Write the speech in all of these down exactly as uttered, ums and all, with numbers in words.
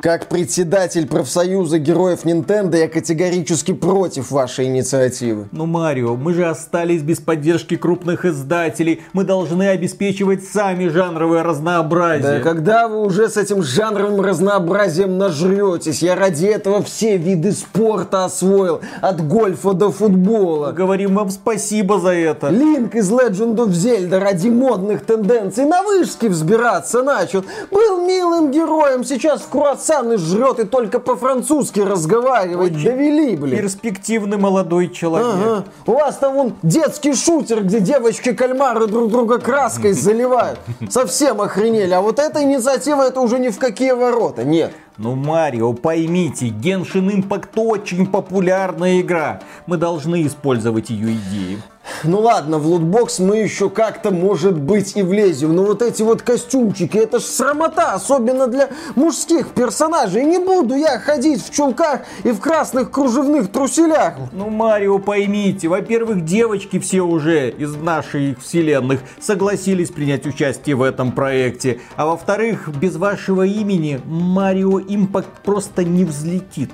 Как председатель профсоюза героев Nintendo я категорически против вашей инициативы. Но, Марио, мы же остались без поддержки крупных издателей. Мы должны обеспечивать сами жанровое разнообразие. Да когда вы уже с этим жанровым разнообразием нажретесь? Я ради этого все виды спорта освоил. От гольфа до футбола. Говорим вам спасибо за это. Линк из Legend of Zelda ради модных тенденций на вышки взбираться начал. Был милым героем, сейчас в круассаны жрет и только по-французски разговаривает. Очень довели, блин. Перспективный молодой человек. Ага. У вас там вон детский шутер, где девочки-кальмары друг друга краской заливают. Совсем охренели. А вот эта инициатива, это уже ни в какие ворота. Нет. Ну, Марио, поймите, Genshin Impact очень популярная игра. Мы должны использовать ее идеи. Ну ладно, в лутбокс мы еще как-то, может быть, и влезем. Но вот эти вот костюмчики, это ж срамота, особенно для мужских персонажей. Не буду я ходить в чулках и в красных кружевных труселях. Ну, Марио, поймите, во-первых, девочки все уже из наших вселенных согласились принять участие в этом проекте. А во-вторых, без вашего имени Марио Импакт просто не взлетит.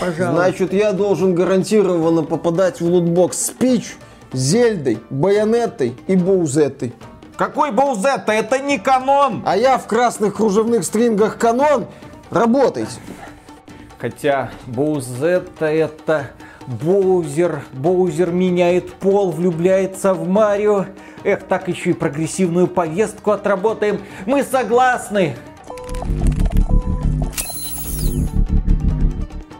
Пожалуйста. Значит, я должен гарантированно попадать в лутбокс с Пич, Зельдой, Байонеттой и Боузеттой. Какой Боузетта? Это не канон! А я в красных кружевных стрингах канон? Работайте! Хотя Боузетта это Боузер. Боузер меняет пол, влюбляется в Марио. Эх, так еще и прогрессивную повестку отработаем. Мы согласны!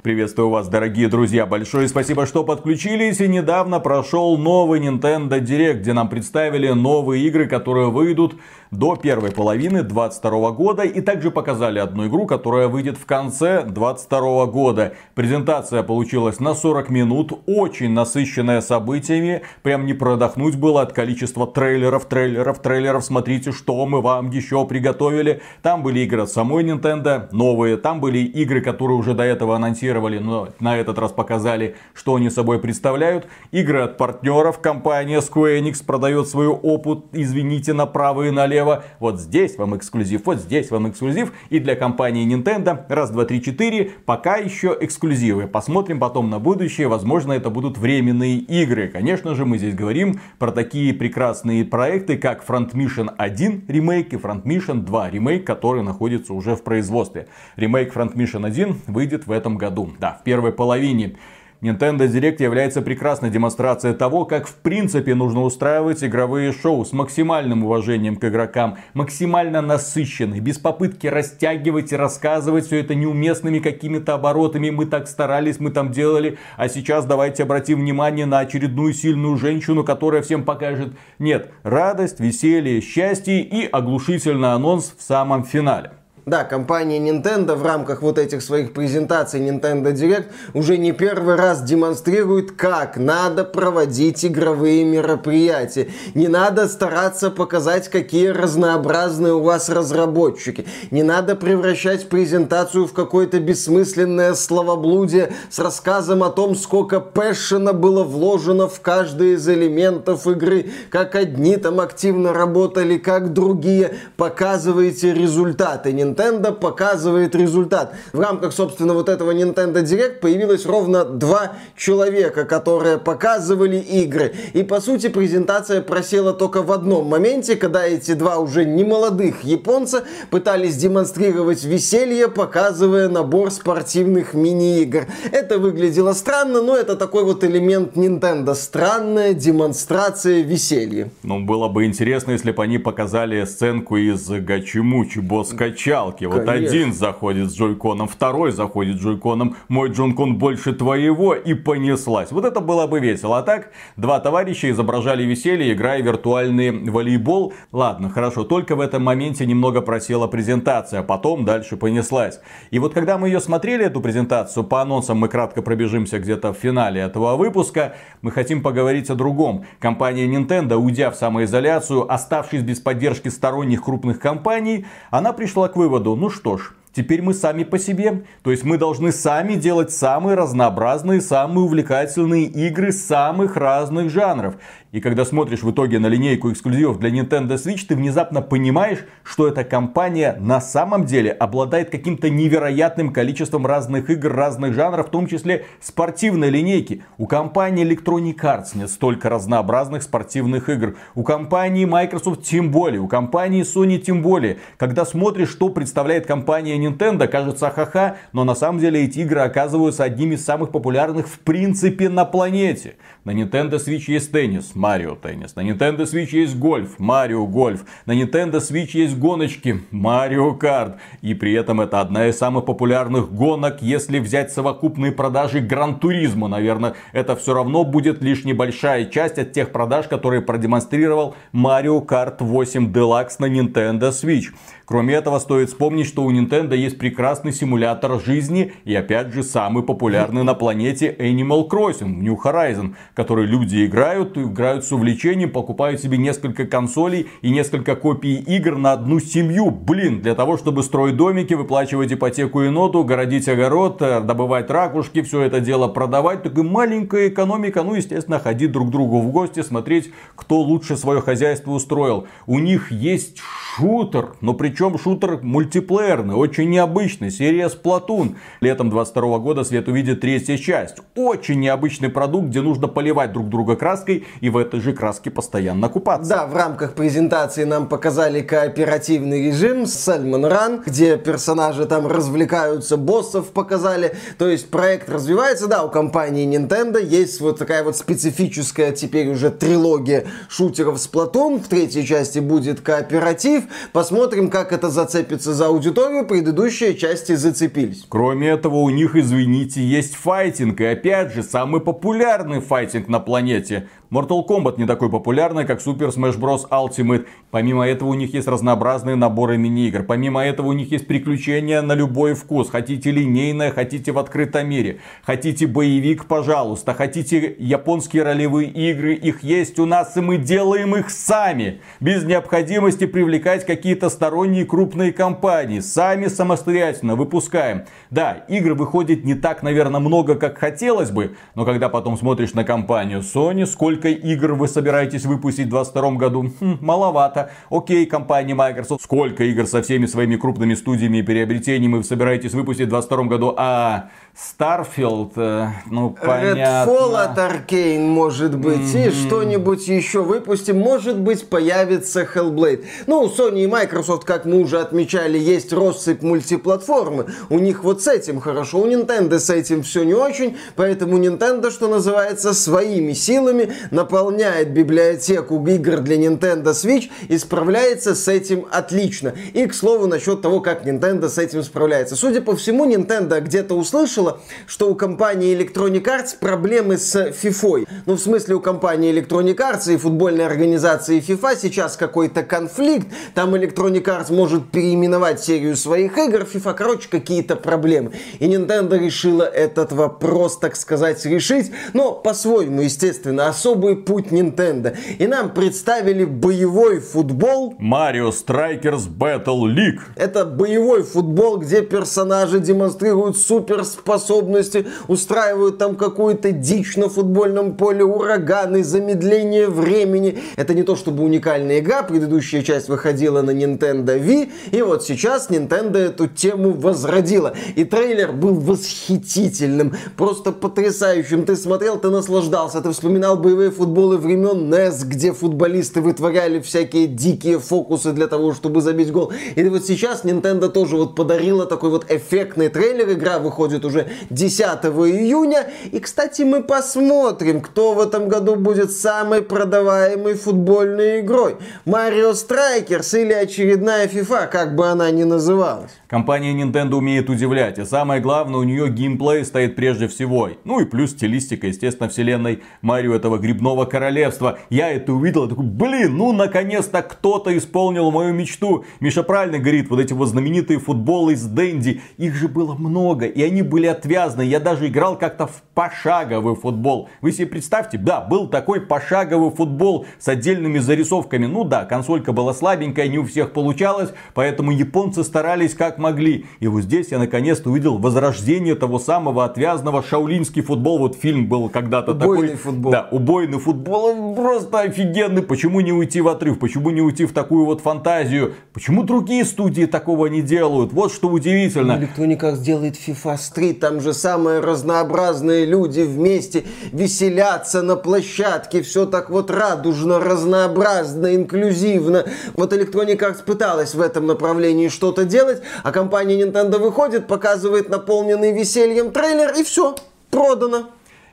Приветствую вас, дорогие друзья. Большое спасибо, что подключились. И недавно прошел новый Nintendo Direct, где нам представили новые игры, которые выйдут до первой половины двадцать второго года. И также показали одну игру, которая выйдет в конце двадцать второго года. Презентация получилась на сорок минут. Очень насыщенная событиями. Прям не продохнуть было от количества трейлеров, трейлеров, трейлеров. Смотрите, что мы вам еще приготовили. Там были игры от самой Nintendo, новые. Там были игры, которые уже до этого анонсировали, но на этот раз показали, что они собой представляют. Игры от партнеров. Компания Square Enix продает свой опыт, извините, направо и налево. Вот здесь вам эксклюзив, вот здесь вам эксклюзив. И для компании Nintendo раз, два, три, четыре пока еще эксклюзивы. Посмотрим потом на будущее. Возможно, это будут временные игры. Конечно же, мы здесь говорим про такие прекрасные проекты, как Front Mission один ремейк и Front Mission два ремейк, который находится уже в производстве. Ремейк Front Mission один выйдет в этом году. Да, в первой половине. Nintendo Direct является прекрасной демонстрацией того, как в принципе нужно устраивать игровые шоу с максимальным уважением к игрокам, максимально насыщенной, без попытки растягивать и рассказывать все это неуместными какими-то оборотами. Мы так старались, мы там делали, а сейчас давайте обратим внимание на очередную сильную женщину, которая всем покажет. Нет, радость, веселье, счастье и оглушительный анонс в самом финале. Да, компания Nintendo в рамках вот этих своих презентаций Nintendo Direct уже не первый раз демонстрирует, как надо проводить игровые мероприятия. Не надо стараться показать, какие разнообразные у вас разработчики. Не надо превращать презентацию в какое-то бессмысленное словоблудие с рассказом о том, сколько пэшена было вложено в каждый из элементов игры, как одни там активно работали, как другие. Показывайте результаты. Nintendo показывает результат. В рамках, собственно, вот этого Nintendo Direct появилось ровно два человека, которые показывали игры. И, по сути, презентация просела только в одном моменте, когда эти два уже немолодых японца пытались демонстрировать веселье, показывая набор спортивных мини-игр. Это выглядело странно, но это такой вот элемент Nintendo. Странная демонстрация веселья. Ну, было бы интересно, если бы они показали сценку из Гачимучи, босс Кача. Вот конечно. Один заходит с джойконом, второй заходит с джойконом. Мой джойкон больше твоего, и понеслась. Вот это было бы весело. А так, два товарища изображали веселье, играя в виртуальный волейбол. Ладно, хорошо, только в этом моменте немного просела презентация, а потом дальше понеслась. И вот когда мы ее смотрели, эту презентацию, по анонсам мы кратко пробежимся где-то в финале этого выпуска, мы хотим поговорить о другом. Компания Nintendo, уйдя в самоизоляцию, оставшись без поддержки сторонних крупных компаний, она пришла к выводу, ну что ж, теперь мы сами по себе. То есть мы должны сами делать самые разнообразные, самые увлекательные игры самых разных жанров. И когда смотришь в итоге на линейку эксклюзивов для Nintendo Switch, ты внезапно понимаешь, что эта компания на самом деле обладает каким-то невероятным количеством разных игр, разных жанров, в том числе спортивной линейки. У компании Electronic Arts нет столько разнообразных спортивных игр. У компании Microsoft тем более, у компании Sony тем более. Когда смотришь, что представляет компания Nintendo, кажется ха-ха, но на самом деле эти игры оказываются одними из самых популярных в принципе на планете. На Nintendo Switch есть теннис, Mario Tennis. На Nintendo Switch есть гольф, Mario Golf. На Nintendo Switch есть гоночки, Mario Kart. И при этом это одна из самых популярных гонок, если взять совокупные продажи Gran Turismo. Наверное, это все равно будет лишь небольшая часть от тех продаж, которые продемонстрировал Mario Kart восемь Deluxe на Nintendo Switch. Кроме этого, стоит вспомнить, что у Nintendo есть прекрасный симулятор жизни и, опять же, самый популярный на планете Animal Crossing, New Horizon, который люди играют, играют с увлечением, покупают себе несколько консолей и несколько копий игр на одну семью. Блин, для того, чтобы строить домики, выплачивать ипотеку и ноту, городить огород, добывать ракушки, все это дело продавать. Такая маленькая экономика, ну, естественно, ходить друг к другу в гости, смотреть, кто лучше свое хозяйство устроил. У них есть шутер, но причем Причем шутер мультиплеерный, очень необычный, серия Splatoon. Летом двадцать второго года свет увидит третья часть. Очень необычный продукт, где нужно поливать друг друга краской и в этой же краске постоянно купаться. Да, в рамках презентации нам показали кооперативный режим Salmon Run, где персонажи там развлекаются, боссов показали. То есть проект развивается. Да, у компании Nintendo есть вот такая вот специфическая теперь уже трилогия шутеров Splatoon. В третьей части будет кооператив. Посмотрим, как это зацепится за аудиторию, предыдущие части зацепились. Кроме этого, у них, извините, есть файтинг. И опять же, самый популярный файтинг на планете. Mortal Kombat не такой популярный, как Super Smash Bros. Ultimate. Помимо этого, у них есть разнообразные наборы мини-игр. Помимо этого, у них есть приключения на любой вкус. Хотите линейное, хотите в открытом мире. Хотите боевик, пожалуйста. Хотите японские ролевые игры. Их есть у нас, и мы делаем их сами. Без необходимости привлекать какие-то сторонние крупные компании, сами самостоятельно выпускаем. Да, игр выходит не так, наверное, много, как хотелось бы, но когда потом смотришь на компанию Sony, сколько игр вы собираетесь выпустить в двадцать втором году? Хм, маловато. Окей, компания Microsoft, сколько игр со всеми своими крупными студиями и переобретениями вы собираетесь выпустить в двадцать втором году? А Starfield, ну понятно. Redfall от Arkane, может быть, mm-hmm. и что-нибудь еще выпустим. Может быть, появится Hellblade. Ну, у Sony и Microsoft, как мы уже отмечали, есть россыпь мультиплатформы. У них вот с этим хорошо, у Nintendo с этим все не очень, поэтому Nintendo, что называется, своими силами наполняет библиотеку игр для Nintendo Switch и справляется с этим отлично. И, к слову, насчет того, как Nintendo с этим справляется. Судя по всему, Nintendo где-то услышала, что у компании Electronic Arts проблемы с FIFA. Ну, в смысле, у компании Electronic Arts и футбольной организации FIFA сейчас какой-то конфликт, там Electronic Arts может переименовать серию своих игр, FIFA, короче, какие-то проблемы. И Nintendo решила этот вопрос, так сказать, решить, но по-своему, естественно, особый путь Nintendo. И нам представили боевой футбол Mario Strikers Battle League. Это боевой футбол, где персонажи демонстрируют суперспособности, устраивают там какую-то дичь на футбольном поле, ураганы, замедление времени. Это не то чтобы уникальная игра, предыдущая часть выходила на Nintendo Wii, и вот сейчас Nintendo эту тему возродила. И трейлер был восхитительным, просто потрясающим. Ты смотрел, ты наслаждался, ты вспоминал боевые футболы времен эн и эс, где футболисты вытворяли всякие дикие фокусы для того, чтобы забить гол. И вот сейчас Nintendo тоже вот подарила такой вот эффектный трейлер. Игра выходит уже десятого июня. И, кстати, мы посмотрим, кто в этом году будет самой продаваемой футбольной игрой. Mario Strikers или очередная FIFA, как бы она ни называлась. Компания Nintendo умеет удивлять, и самое главное, у нее геймплей стоит прежде всего. Ну и плюс стилистика, естественно, вселенной Марио, этого грибного королевства. Я это увидел, такой, блин, ну наконец-то кто-то исполнил мою мечту. Миша правильно говорит, вот эти вот знаменитые футболы с Дэнди, их же было много, и они были отвязаны. Я даже играл как-то в пошаговый футбол. Вы себе представьте, да, был такой пошаговый футбол с отдельными зарисовками. Ну да, консолька была слабенькая, не у всех получалось, поэтому японцы старались как могли. И вот здесь я наконец-то увидел возрождение того самого отвязного. Шаолинский футбол, вот фильм был когда-то такой. Убойный футбол. Да, убойный спокойны, футбол просто офигенный, почему не уйти в отрыв, почему не уйти в такую вот фантазию, почему другие студии такого не делают, вот что удивительно. Electronic Arts делает фифа три, там же самые разнообразные люди вместе веселятся на площадке, все так вот радужно, разнообразно, инклюзивно. Вот Electronic Arts пыталась в этом направлении что-то делать, а компания Nintendo выходит, показывает наполненный весельем трейлер, и все, продано.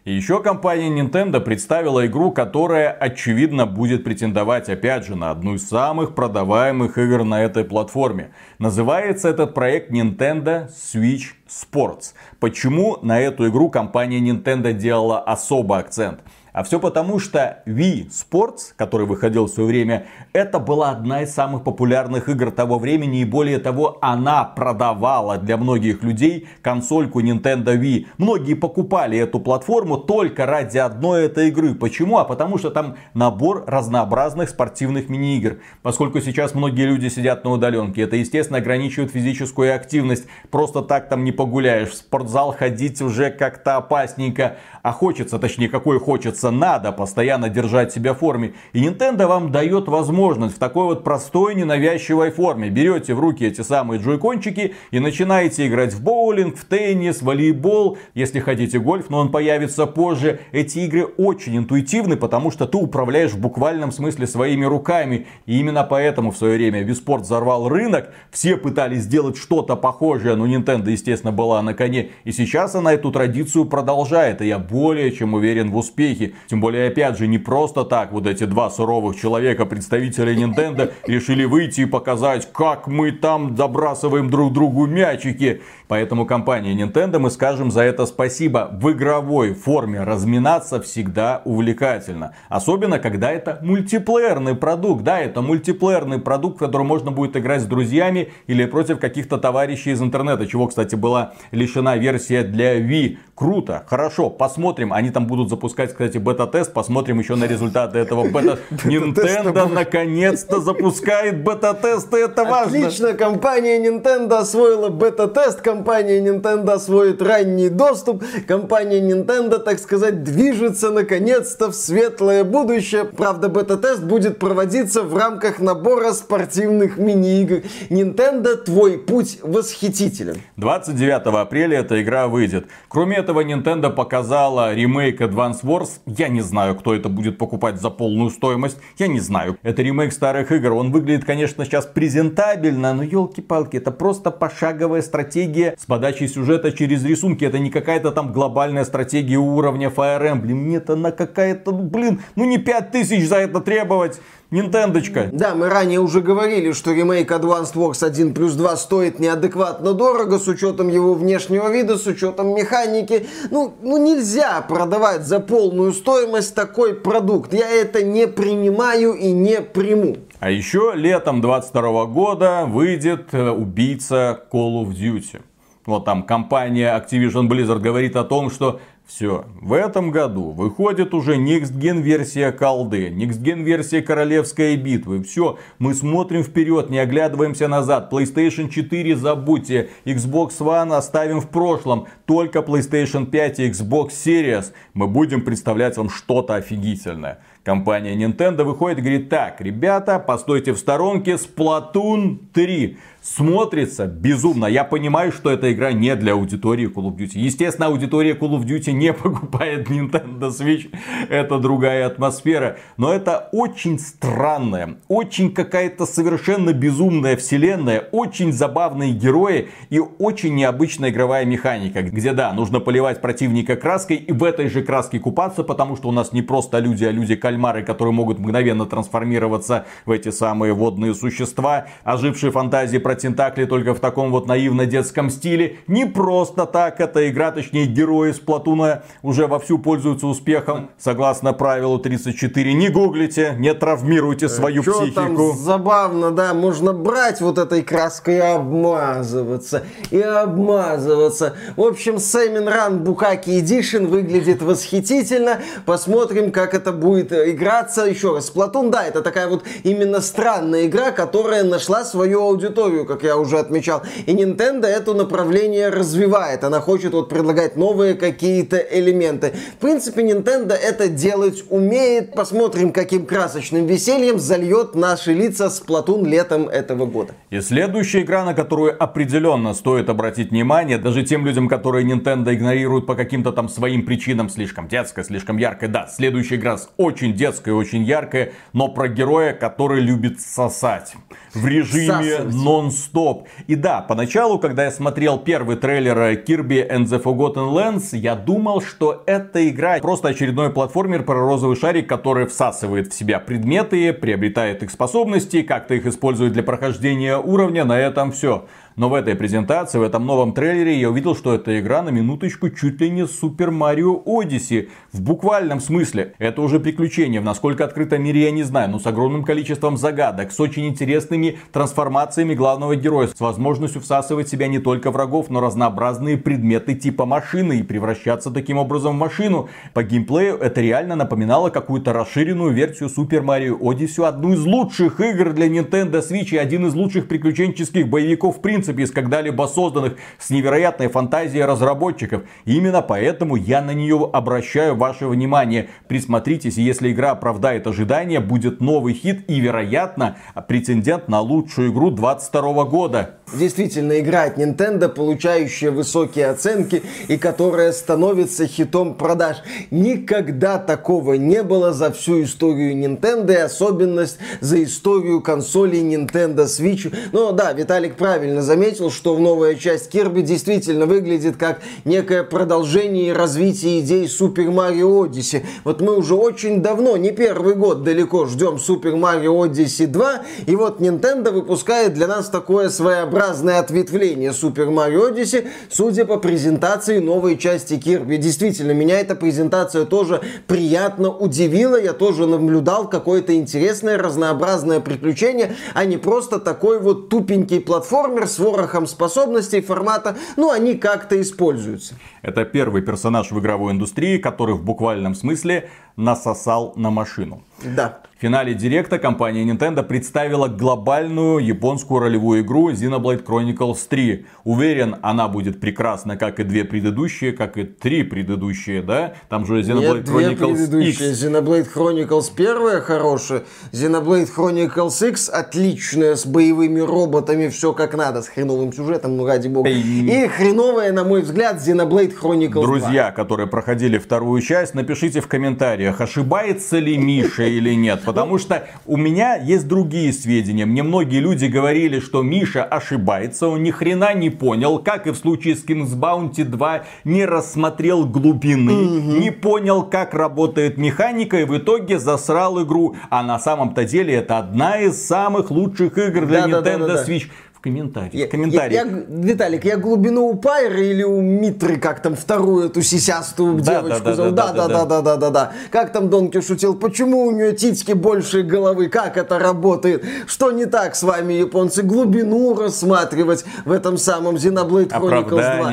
И еще компания Nintendo представила игру, которая, очевидно, будет претендовать, опять же, на одну из самых продаваемых игр на этой платформе. Называется этот проект Nintendo Switch Sports. Почему на эту игру компания Nintendo делала особый акцент? А все потому, что Wii Sports, который выходил в свое время, это была одна из самых популярных игр того времени. И более того, она продавала для многих людей консольку Nintendo Wii. Многие покупали эту платформу только ради одной этой игры. Почему? А потому что там набор разнообразных спортивных мини-игр. Поскольку сейчас многие люди сидят на удаленке, это, естественно, ограничивает физическую активность. Просто так там не погуляешь. В спортзал ходить уже как-то опасненько. А хочется, точнее, какой хочется, надо постоянно держать себя в форме. И Nintendo вам дает возможность в такой вот простой, ненавязчивой форме. Берете в руки эти самые джойкончики и начинаете играть в боулинг, в теннис, волейбол. Если хотите гольф, но он появится позже. Эти игры очень интуитивны, потому что ты управляешь в буквальном смысле своими руками. И именно поэтому в свое время Wii Sports взорвал рынок. Все пытались сделать что-то похожее, но Nintendo, естественно, была на коне. И сейчас она эту традицию продолжает. И я более чем уверен в успехе. Тем более, опять же, не просто так вот эти два суровых человека, представители Nintendo, решили выйти и показать, как мы там забрасываем друг другу мячики. Поэтому компании Nintendo, мы скажем за это спасибо. В игровой форме разминаться всегда увлекательно. Особенно, когда это мультиплеерный продукт. Да, это мультиплеерный продукт, в котором можно будет играть с друзьями или против каких-то товарищей из интернета. Чего, кстати, была лишена версия для Wii. Круто, хорошо, посмотрим. Они там будут запускать, кстати, бета-тест. Посмотрим еще на результаты этого бета. Nintendo наконец-то запускает бета-тесты. Это важно. Отлично, компания Nintendo освоила бета-тест. Компания Nintendo освоит ранний доступ. Компания Nintendo, так сказать, движется наконец-то в светлое будущее. Правда, бета-тест будет проводиться в рамках набора спортивных мини-игр. Nintendo, твой путь восхитителен. двадцать девятого апреля эта игра выйдет. Кроме этого, Nintendo показала ремейк Advance Wars. Я не знаю, кто это будет покупать за полную стоимость. Я не знаю. Это ремейк старых игр. Он выглядит, конечно, сейчас презентабельно, но елки-палки, это просто пошаговая стратегия с подачей сюжета через рисунки. Это не какая-то там глобальная стратегия уровня Fire Emblem. Нет, она какая-то, блин, ну не пять тысяч за это требовать. Нинтендочка. Да, мы ранее уже говорили, что ремейк Advance Wars один плюс два стоит неадекватно дорого с учетом его внешнего вида, с учетом механики. Ну, ну нельзя продавать за полную стоимость такой продукт. Я это не принимаю и не приму. А еще летом двадцать второго года выйдет убийца Call of Duty. Вот там компания Activision Blizzard говорит о том, что все, в этом году выходит уже next-gen версия колды, next-gen версия королевской битвы. Все, мы смотрим вперед, не оглядываемся назад. PlayStation четыре забудьте, Xbox One оставим в прошлом. Только PlayStation пять и Xbox Series мы будем представлять вам что-то офигительное. Компания Nintendo выходит и говорит, так, ребята, постойте в сторонке, Сплатун три смотрится безумно. Я понимаю, что эта игра не для аудитории Call of Duty. Естественно, аудитория Call of Duty не покупает Nintendo Switch. Это другая атмосфера. Но это очень странная, очень какая-то совершенно безумная вселенная, очень забавные герои и очень необычная игровая механика. Где, да, нужно поливать противника краской и в этой же краске купаться, потому что у нас не просто люди, а люди-кальмары, которые могут мгновенно трансформироваться в эти самые водные существа. Ожившие фантазии про тентакли только в таком вот наивно-детском стиле. Не просто так эта игра, точнее герои Сплатуна уже вовсю пользуются успехом. Согласно правилу тридцать четыре, не гуглите, не травмируйте свою Чё психику. Там забавно, да, можно брать вот этой краской и обмазываться. И обмазываться. В общем, Сэмин Ран Букаки Эдишн выглядит восхитительно. Посмотрим, как это будет играться. Еще раз, Splatoon, да, это такая вот именно странная игра, которая нашла свою аудиторию. как я уже отмечал. И Nintendo это направление развивает. Она хочет вот предлагать новые какие-то элементы. В принципе, Nintendo это делать умеет. Посмотрим, каким красочным весельем зальет наши лица Splatoon летом этого года. И следующая игра, на которую определенно стоит обратить внимание, даже тем людям, которые Nintendo игнорируют по каким-то там своим причинам, слишком детская, слишком яркая. Да, следующая игра очень детская, очень яркая, но про героя, который любит сосать в режиме нон-стоп. И да, поначалу, когда я смотрел первый трейлер Kirby and the Forgotten Lands, я думал, что эта игра просто очередной платформер про розовый шарик, который всасывает в себя предметы, приобретает их способности, как-то их использует для прохождения уровня, на этом все. Но в этой презентации, в этом новом трейлере я увидел, что эта игра на минуточку чуть ли не Super Mario Odyssey. В буквальном смысле. Это уже приключение. В насколько открытом мире я не знаю, но с огромным количеством загадок, с очень интересными трансформациями главного героя, с возможностью всасывать в себя не только врагов, но разнообразные предметы типа машины и превращаться таким образом в машину. По геймплею это реально напоминало какую-то расширенную версию Super Mario Odyssey. Одну из лучших игр для Nintendo Switch и один из лучших приключенческих боевиков в принципе. Из когда-либо созданных, с невероятной фантазией разработчиков. И именно поэтому я на нее обращаю ваше внимание. Присмотритесь, если игра оправдает ожидания, будет новый хит и, вероятно, претендент на лучшую игру две тысячи двадцать второго года. Действительно, игра от Nintendo, получающая высокие оценки и которая становится хитом продаж. Никогда такого не было за всю историю Nintendo, и особенность за историю консолей Nintendo Switch. Но да, Виталик правильно заметил. заметил, что новая часть Kirby действительно выглядит как некое продолжение и развитие идей Super Mario Odyssey. Вот мы уже очень давно, не первый год далеко, ждем Super Mario Odyssey два, и вот Nintendo выпускает для нас такое своеобразное ответвление Super Mario Odyssey, судя по презентации новой части Kirby. Действительно, меня эта презентация тоже приятно удивила, я тоже наблюдал какое-то интересное, разнообразное приключение, а не просто такой вот тупенький платформер с ворохом способностей формата, но они как-то используются. Это первый персонаж в игровой индустрии, который в буквальном смысле насосал на машину. Да. В финале директа компания Nintendo представила глобальную японскую ролевую игру Xenoblade Chronicles три. Уверен, она будет прекрасна, как и две предыдущие, как и три предыдущие, да? Там же Xenoblade Нет, Chronicles X. Xenoblade Chronicles первая хорошая, Xenoblade Chronicles X отличная, с боевыми роботами, все как надо, с хреновым сюжетом, ну ради бога. И хреновая, на мой взгляд, Xenoblade Chronicles два. Друзья, которые проходили вторую часть, напишите в комментариях, ошибается ли Миша или нет. Потому что у меня есть другие сведения. Мне многие люди говорили, что Миша ошибается, он ни хрена не понял, как и в случае с King's Bounty два, не рассмотрел глубины, mm-hmm. не понял, как работает механика и в итоге засрал игру. А на самом-то деле это одна из самых лучших игр для да, Nintendo да, да, да, Switch. В комментариях. Я, в комментариях. Я, я, Виталик, я глубину у Пайры или у Митры, как там вторую эту сисястую да, девочку зовут? Да-да-да-да-да-да-да. Как там Донки шутил? Почему у нее титьки больше головы? Как это работает? Что не так с вами, японцы? Глубину рассматривать в этом самом Xenoblade Chronicles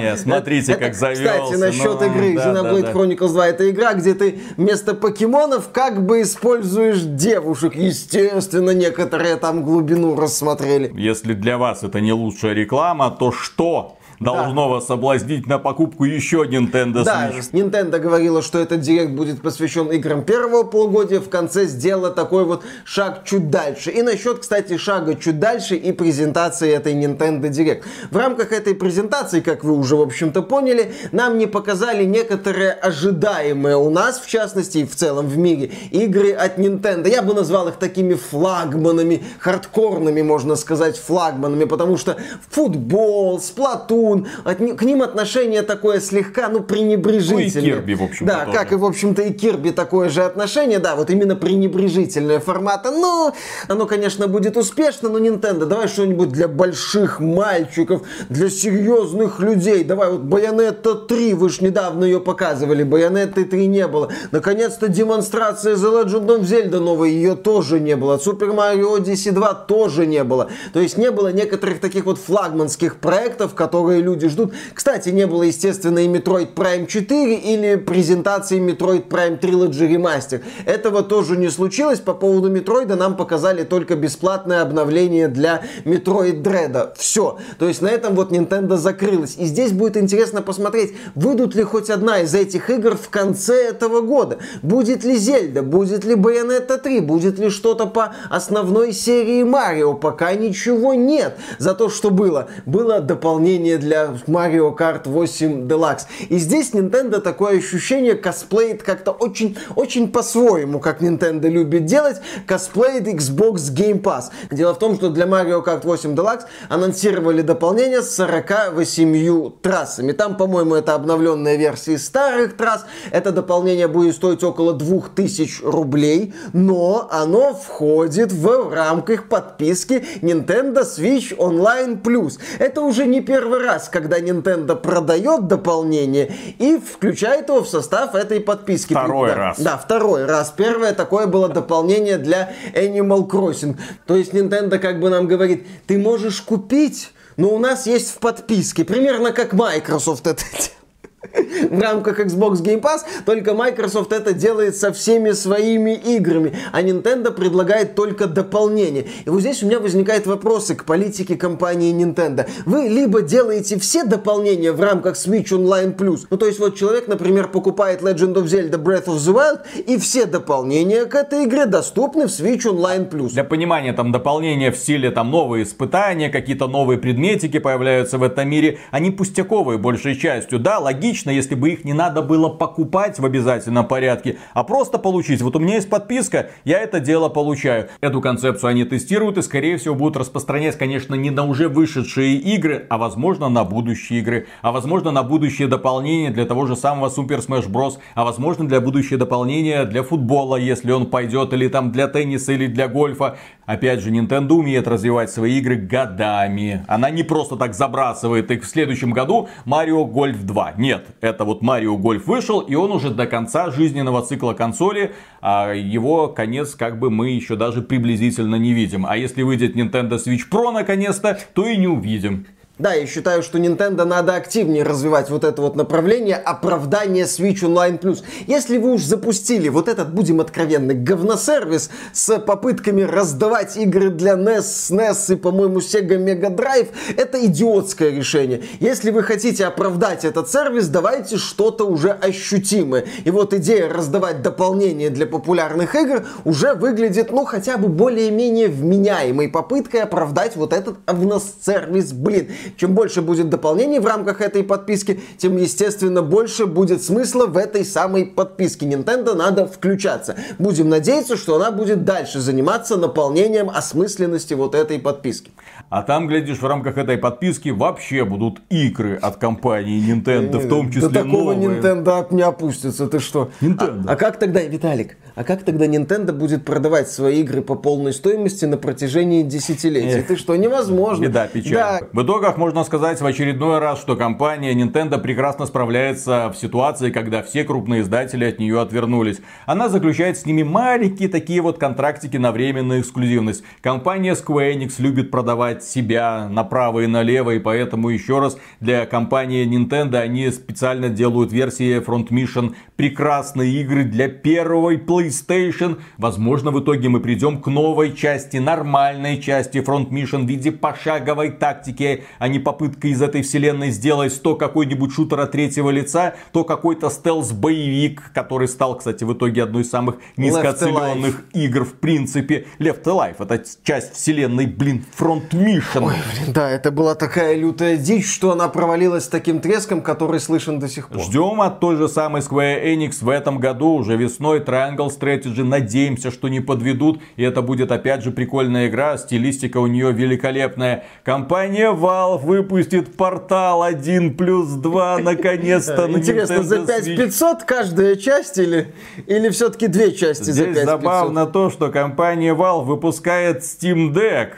два. Смотрите, это, как это, завелся. Кстати, насчет ну, игры да, Xenoblade да, да. Chronicles два. Это игра, где ты вместо покемонов как бы используешь девушек. Естественно, некоторые там глубину рассмотрели. Если для вас это не лучшая реклама, то что должно да. вас соблазнить на покупку еще Nintendo Switch? Да, Nintendo говорила, что этот директ будет посвящен играм первого полугодия, в конце сделала такой вот шаг чуть дальше. И насчет, кстати, шага чуть дальше и презентации этой Nintendo Direct. В рамках этой презентации, как вы уже, в общем-то, поняли, нам не показали некоторые ожидаемые у нас, в частности, и в целом в мире, игры от Nintendo. Я бы назвал их такими флагманами, хардкорными, можно сказать, флагманами, потому что футбол, Splatoon, От, к ним отношение такое слегка, ну, пренебрежительное. Ну, и Kirby, в общем-то. Да, тоже. Как и, в общем-то, и Kirby такое же отношение, да, вот именно пренебрежительное формата. Ну, оно, конечно, будет успешно, но Nintendo, давай что-нибудь для больших мальчиков, для серьезных людей. Давай, вот Bayonetta три, вы ж недавно ее показывали, Bayonetta три не было. Наконец-то демонстрация The Legend of Zelda новой, ее тоже не было. Super Mario Odyssey два тоже не было. То есть не было некоторых таких вот флагманских проектов, которые которые люди ждут. Кстати, не было, естественно, и Metroid Prime четыре или презентации Metroid Prime Trilogy Remaster. Этого тоже не случилось. По поводу Метроида нам показали только бесплатное обновление для Metroid Dread. Все. То есть на этом вот Nintendo закрылась. И здесь будет интересно посмотреть, выйдут ли хоть одна из этих игр в конце этого года. Будет ли Зельда, будет ли Bayonetta три, будет ли что-то по основной серии Марио. Пока ничего нет. Зато что было? Было дополнение для Mario Kart восемь Deluxe. И здесь Nintendo такое ощущение косплеит как-то очень, очень по-своему, как Nintendo любит делать, косплеит Xbox Game Pass. Дело в том, что для Mario Kart восемь Deluxe анонсировали дополнение с сорок восемью трассами. Там, по-моему, это обновленная версия старых трасс. Это дополнение будет стоить около двух тысяч рублей, но оно входит в рамках подписки Nintendo Switch Online Plus. Это уже не первый раз, когда Nintendo продает дополнение и включает его в состав этой подписки. Второй да, раз. Да, второй раз. Первое такое было дополнение для Animal Crossing. То есть Nintendo как бы нам говорит, ты можешь купить, но у нас есть в подписке. Примерно как Microsoft это делает. В рамках Xbox Game Pass, только Microsoft это делает со всеми своими играми, а Nintendo предлагает только дополнение. И вот здесь у меня возникают вопросы к политике компании Nintendo. Вы либо делаете все дополнения в рамках Switch Online Plus, ну то есть вот человек, например, покупает Legend of Zelda Breath of the Wild, и все дополнения к этой игре доступны в Switch Online Plus. Для понимания, там дополнения в стиле там новые испытания, какие-то новые предметики появляются в этом мире, они пустяковые большей частью, да, логично, если бы их не надо было покупать в обязательном порядке, а просто получить. Вот у меня есть подписка, я это дело получаю. Эту концепцию они тестируют и, скорее всего, будут распространять, конечно, не на уже вышедшие игры, а, возможно, на будущие игры. А, возможно, на будущее дополнение для того же самого Super Smash Bros. А, возможно, для будущее дополнение для футбола, если он пойдет, или там для тенниса, или для гольфа. Опять же, Nintendo умеет развивать свои игры годами. Она не просто так забрасывает их в следующем году Mario Golf два. Нет. Это вот Mario Golf вышел, и он уже до конца жизненного цикла консоли, а его конец как бы мы еще даже приблизительно не видим. А если выйдет Nintendo Switch Pro наконец-то, то и не увидим. Да, я считаю, что Nintendo надо активнее развивать вот это вот направление оправдания Switch Online Plus. Если вы уж запустили вот этот, будем откровенны, говносервис с попытками раздавать игры для эн и эс, эс эн и эс и, по-моему, Sega Mega Drive, это идиотское решение. Если вы хотите оправдать этот сервис, давайте что-то уже ощутимое. И вот идея раздавать дополнения для популярных игр уже выглядит, ну, хотя бы более-менее вменяемой попыткой оправдать вот этот эн и эс-сервис, блин. Чем больше будет дополнений в рамках этой подписки, тем, естественно, больше будет смысла в этой самой подписке. Nintendo надо включаться. Будем надеяться, что она будет дальше заниматься наполнением осмысленности вот этой подписки. А там, глядишь, в рамках этой подписки вообще будут игры от компании Nintendo, в том числе новые. До такого Nintendo не опустится, ты что? Nintendo. А, а как тогда, Виталик, а как тогда Nintendo будет продавать свои игры по полной стоимости на протяжении десятилетий? Эх, ты что, невозможно. Беда, печаль. Да. В итогах можно сказать в очередной раз, что компания Nintendo прекрасно справляется в ситуации, когда все крупные издатели от нее отвернулись. Она заключает с ними маленькие такие вот контрактики на временную эксклюзивность. Компания Square Enix любит продавать себя направо и налево, и поэтому еще раз для компании Nintendo они специально делают версии Front Mission, прекрасные игры для первой PlayStation. Возможно, в итоге мы придем к новой части, нормальной части Front Mission в виде пошаговой тактики, а не попытка из этой вселенной сделать то какой-нибудь шутер от третьего лица, то какой-то стелс-боевик, который стал, кстати, в итоге одной из самых низкооцененных игр в принципе. Left Alive, это часть вселенной, блин, Front Mission. Ой, блин, да, это была такая лютая дичь, что она провалилась с таким треском, который слышен до сих пор. Ждем от той же самой Square Enix в этом году, уже весной, Triangle Strategy. Надеемся, что не подведут. И это будет опять же прикольная игра. Стилистика у нее великолепная. Компания Valve выпустит портал один плюс два наконец-то. Интересно, за пять тысяч пятьсот каждая часть или или все-таки две части за пять тысяч пятьсот? Здесь забавно то, что компания Valve выпускает Steam Deck.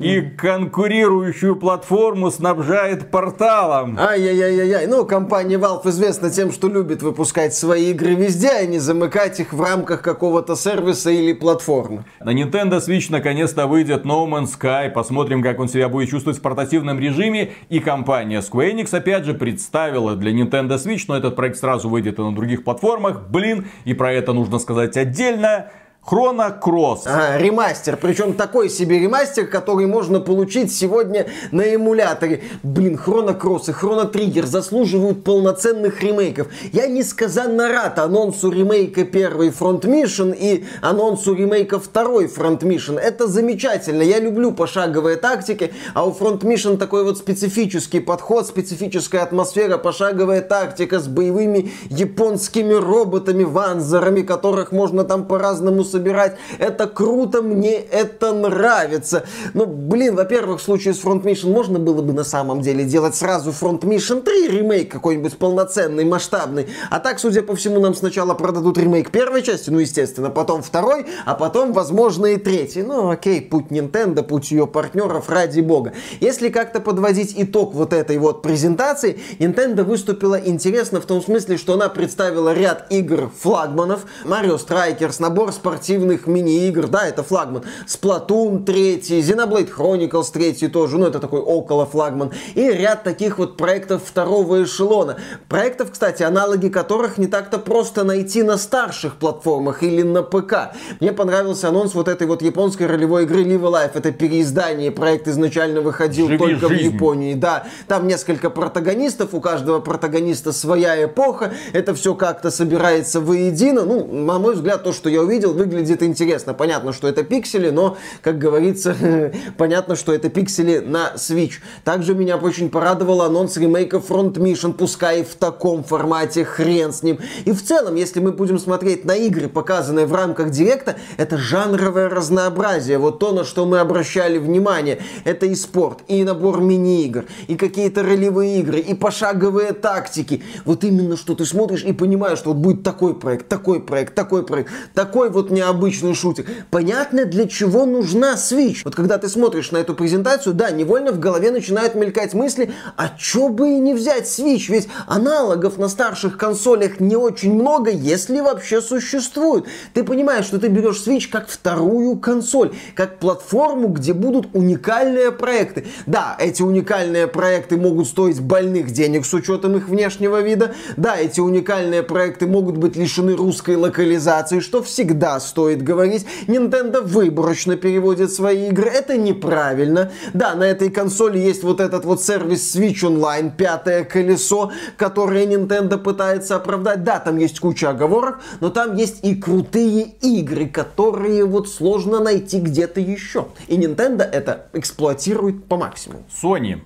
и конкурирующую платформу снабжает порталом. Ай-яй-яй-яй. Ну, компания Valve известна тем, что любит выпускать свои игры везде, а не замыкать их в рамках какого-то сервиса или платформы. На Nintendo Switch наконец-то выйдет No Man's Sky. Посмотрим, как он себя будет чувствовать в портативном режиме. И компания Square Enix, опять же, представила для Nintendo Switch, но этот проект сразу выйдет и на других платформах. Блин, и про это нужно сказать отдельно. Chrono Cross. Ага, ремастер. Причем такой себе ремастер, который можно получить сегодня на эмуляторе. Блин, Chrono Cross и Chrono Trigger заслуживают полноценных ремейков. Я несказанно рад анонсу ремейка первой Front Mission и анонсу ремейка второй Front Mission. Это замечательно. Я люблю пошаговые тактики, а у Front Mission такой вот специфический подход, специфическая атмосфера, пошаговая тактика с боевыми японскими роботами, ванзерами, которых можно там по-разному собирать. Это круто, мне это нравится. Ну, блин, во-первых, в случае с Front Mission можно было бы на самом деле делать сразу Front Mission три ремейк какой-нибудь полноценный, масштабный. А так, судя по всему, нам сначала продадут ремейк первой части, ну, естественно, потом второй, а потом, возможно, и третий. Ну, окей, путь Nintendo, путь ее партнеров, ради бога. Если как-то подводить итог вот этой вот презентации, Nintendo выступила интересно в том смысле, что она представила ряд игр-флагманов. Mario Strikers, набор спортивных спортивных мини-игр, да, это флагман. Splatoon три, Xenoblade Chronicles три тоже, ну это такой около флагман. И ряд таких вот проектов второго эшелона. Проектов, кстати, аналоги которых не так-то просто найти на старших платформах или на ПК. Мне понравился анонс вот этой вот японской ролевой игры Live a Life. Это переиздание, проект изначально выходил Живи только жизнь. в Японии, да. Там несколько протагонистов, у каждого протагониста своя эпоха. Это все как-то собирается воедино. Ну, на мой взгляд, то, что я увидел, выглядит интересно. Понятно, что это пиксели, но, как говорится, понятно, что это пиксели на Switch. Также меня очень порадовал анонс ремейка Front Mission, пускай в таком формате, хрен с ним. И в целом, если мы будем смотреть на игры, показанные в рамках Директа, это жанровое разнообразие. Вот то, на что мы обращали внимание. Это и спорт, и набор мини-игр, и какие-то ролевые игры, и пошаговые тактики. Вот именно что ты смотришь и понимаешь, что вот будет такой проект, такой проект, такой проект, такой вот необычный шутик. Понятно, для чего нужна Switch. Вот когда ты смотришь на эту презентацию, да, невольно в голове начинают мелькать мысли, а чё бы и не взять Switch, ведь аналогов на старших консолях не очень много, если вообще существует. Ты понимаешь, что ты берешь Switch как вторую консоль, как платформу, где будут уникальные проекты. Да, эти уникальные проекты могут стоить больных денег с учетом их внешнего вида, да, эти уникальные проекты могут быть лишены русской локализации, что всегда стоит говорить. Nintendo выборочно переводит свои игры. Это неправильно. Да, на этой консоли есть вот этот вот сервис Switch Online, пятое колесо, которое Nintendo пытается оправдать. Да, там есть куча оговорок, но там есть и крутые игры, которые вот сложно найти где-то еще. И Nintendo это эксплуатирует по максимуму. Sony,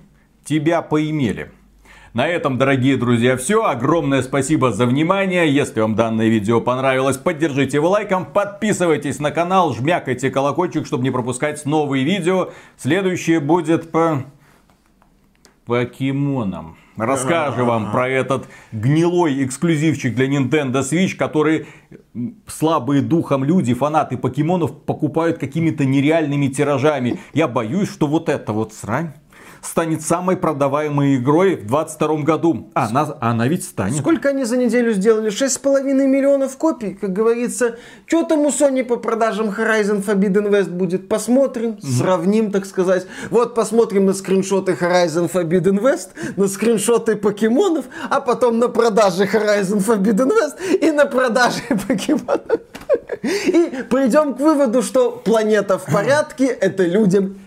тебя поимели. На этом, дорогие друзья, все. Огромное спасибо за внимание. Если вам данное видео понравилось, поддержите его лайком. Подписывайтесь на канал, жмякайте колокольчик, чтобы не пропускать новые видео. Следующее будет по покемонам. Расскажу вам про этот гнилой эксклюзивчик для Nintendo Switch, который слабые духом люди, фанаты покемонов, покупают какими-то нереальными тиражами. Я боюсь, что вот это вот срань станет самой продаваемой игрой в двадцать втором году. А она, она ведь станет. Сколько они за неделю сделали? шесть с половиной миллионов копий, как говорится. Что там у Sony по продажам Horizon Forbidden West будет? Посмотрим, mm-hmm. сравним, так сказать. Вот посмотрим на скриншоты Horizon Forbidden West, на скриншоты покемонов, а потом на продажи Horizon Forbidden West и на продажи покемонов. И придем к выводу, что планета в порядке, это людям.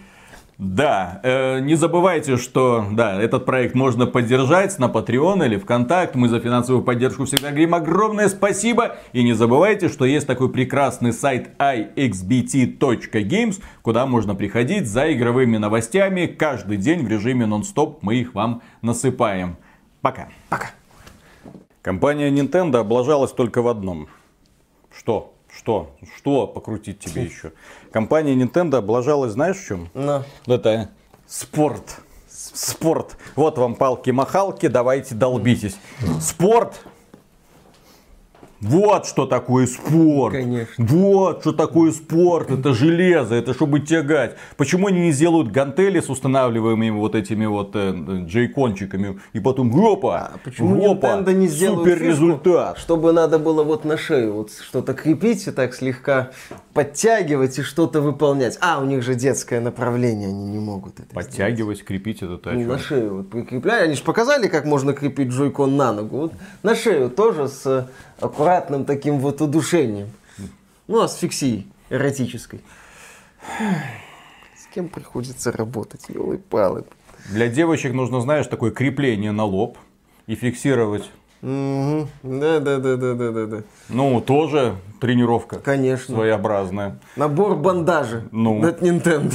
Да, э, не забывайте, что да, этот проект можно поддержать на Patreon или ВКонтакте. Мы за финансовую поддержку всегда говорим огромное спасибо. И не забывайте, что есть такой прекрасный сайт ай икс би ти точка геймс, куда можно приходить за игровыми новостями. Каждый день в режиме нон-стоп мы их вам насыпаем. Пока. Пока. Компания Nintendo облажалась только в одном. Что? Что? Что покрутить тебе еще? Компания Nintendo облажалась, знаешь, в чем? No. Это спорт. Спорт. Вот вам палки-махалки, давайте долбитесь. Спорт! Вот что такое спорт. Конечно. Вот что такое спорт. Это железо, это чтобы тягать. Почему они не сделают гантели с устанавливаемыми вот этими вот э, джейкончиками? И потом опа, а почему опа, Nintendo не сделают супер результат. Чтобы надо было вот на шею вот что-то крепить и так слегка подтягивать и что-то выполнять. А, у них же детское направление, они не могут это подтягивать, сделать. Крепить это так. Ну, на шею вот прикрепляли. Они же показали, как можно крепить джойкон на ногу. Вот на шею тоже с аккуратным таким вот удушением. Ну, асфиксией эротической. С кем приходится работать, елы-палы. Для девочек нужно, знаешь, такое крепление на лоб и фиксировать. Угу. Да, да, да, да, да, да. Ну, тоже тренировка. Конечно. Своеобразная. Набор бандажей. Ну. От Nintendo.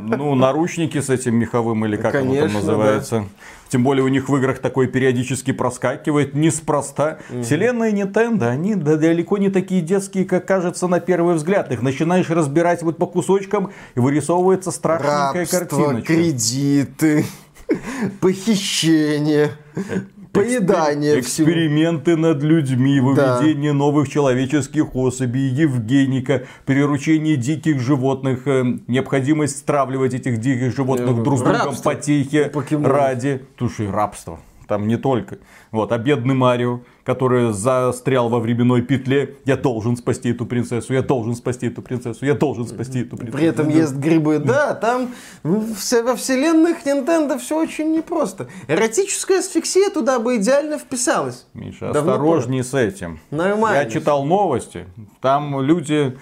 Ну, наручники с этим меховым или как Конечно, оно там называется. Да. Тем более у них в играх такое периодически проскакивает. Неспроста. Угу. Вселенная Nintendo, они далеко не такие детские, как кажется на первый взгляд. Их начинаешь разбирать вот по кусочкам, и вырисовывается страшненькая картиночка. Кредиты, похищение. Поедание. Эксперименты всего. Над людьми, выведение да. новых человеческих особей, Евгеника, приручение диких животных, необходимость стравливать этих диких животных э, друг с другом по тихе ради. Слушай, рабство. Там не только. Вот, а бедный Марио, который застрял во временной петле. Я должен спасти эту принцессу, я должен спасти эту принцессу, я должен спасти эту принцессу. При этом ест грибы. Да, там во вселенных Nintendo все очень непросто. Эротическая асфиксия туда бы идеально вписалась. Миша, давно осторожней пора. С этим. Нормально. Я читал новости, там люди...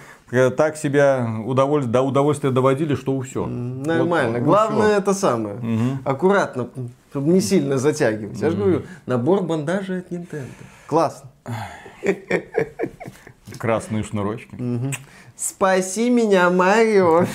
Так себя удоволь... до удовольствия доводили, что все. Нормально. Вот, Главное все. Это самое. Угу. Аккуратно, чтобы не сильно затягивать. Угу. Я же говорю, набор бандажей от Nintendo. Классно. Красные шнурочки. Угу. Спаси меня, Марио.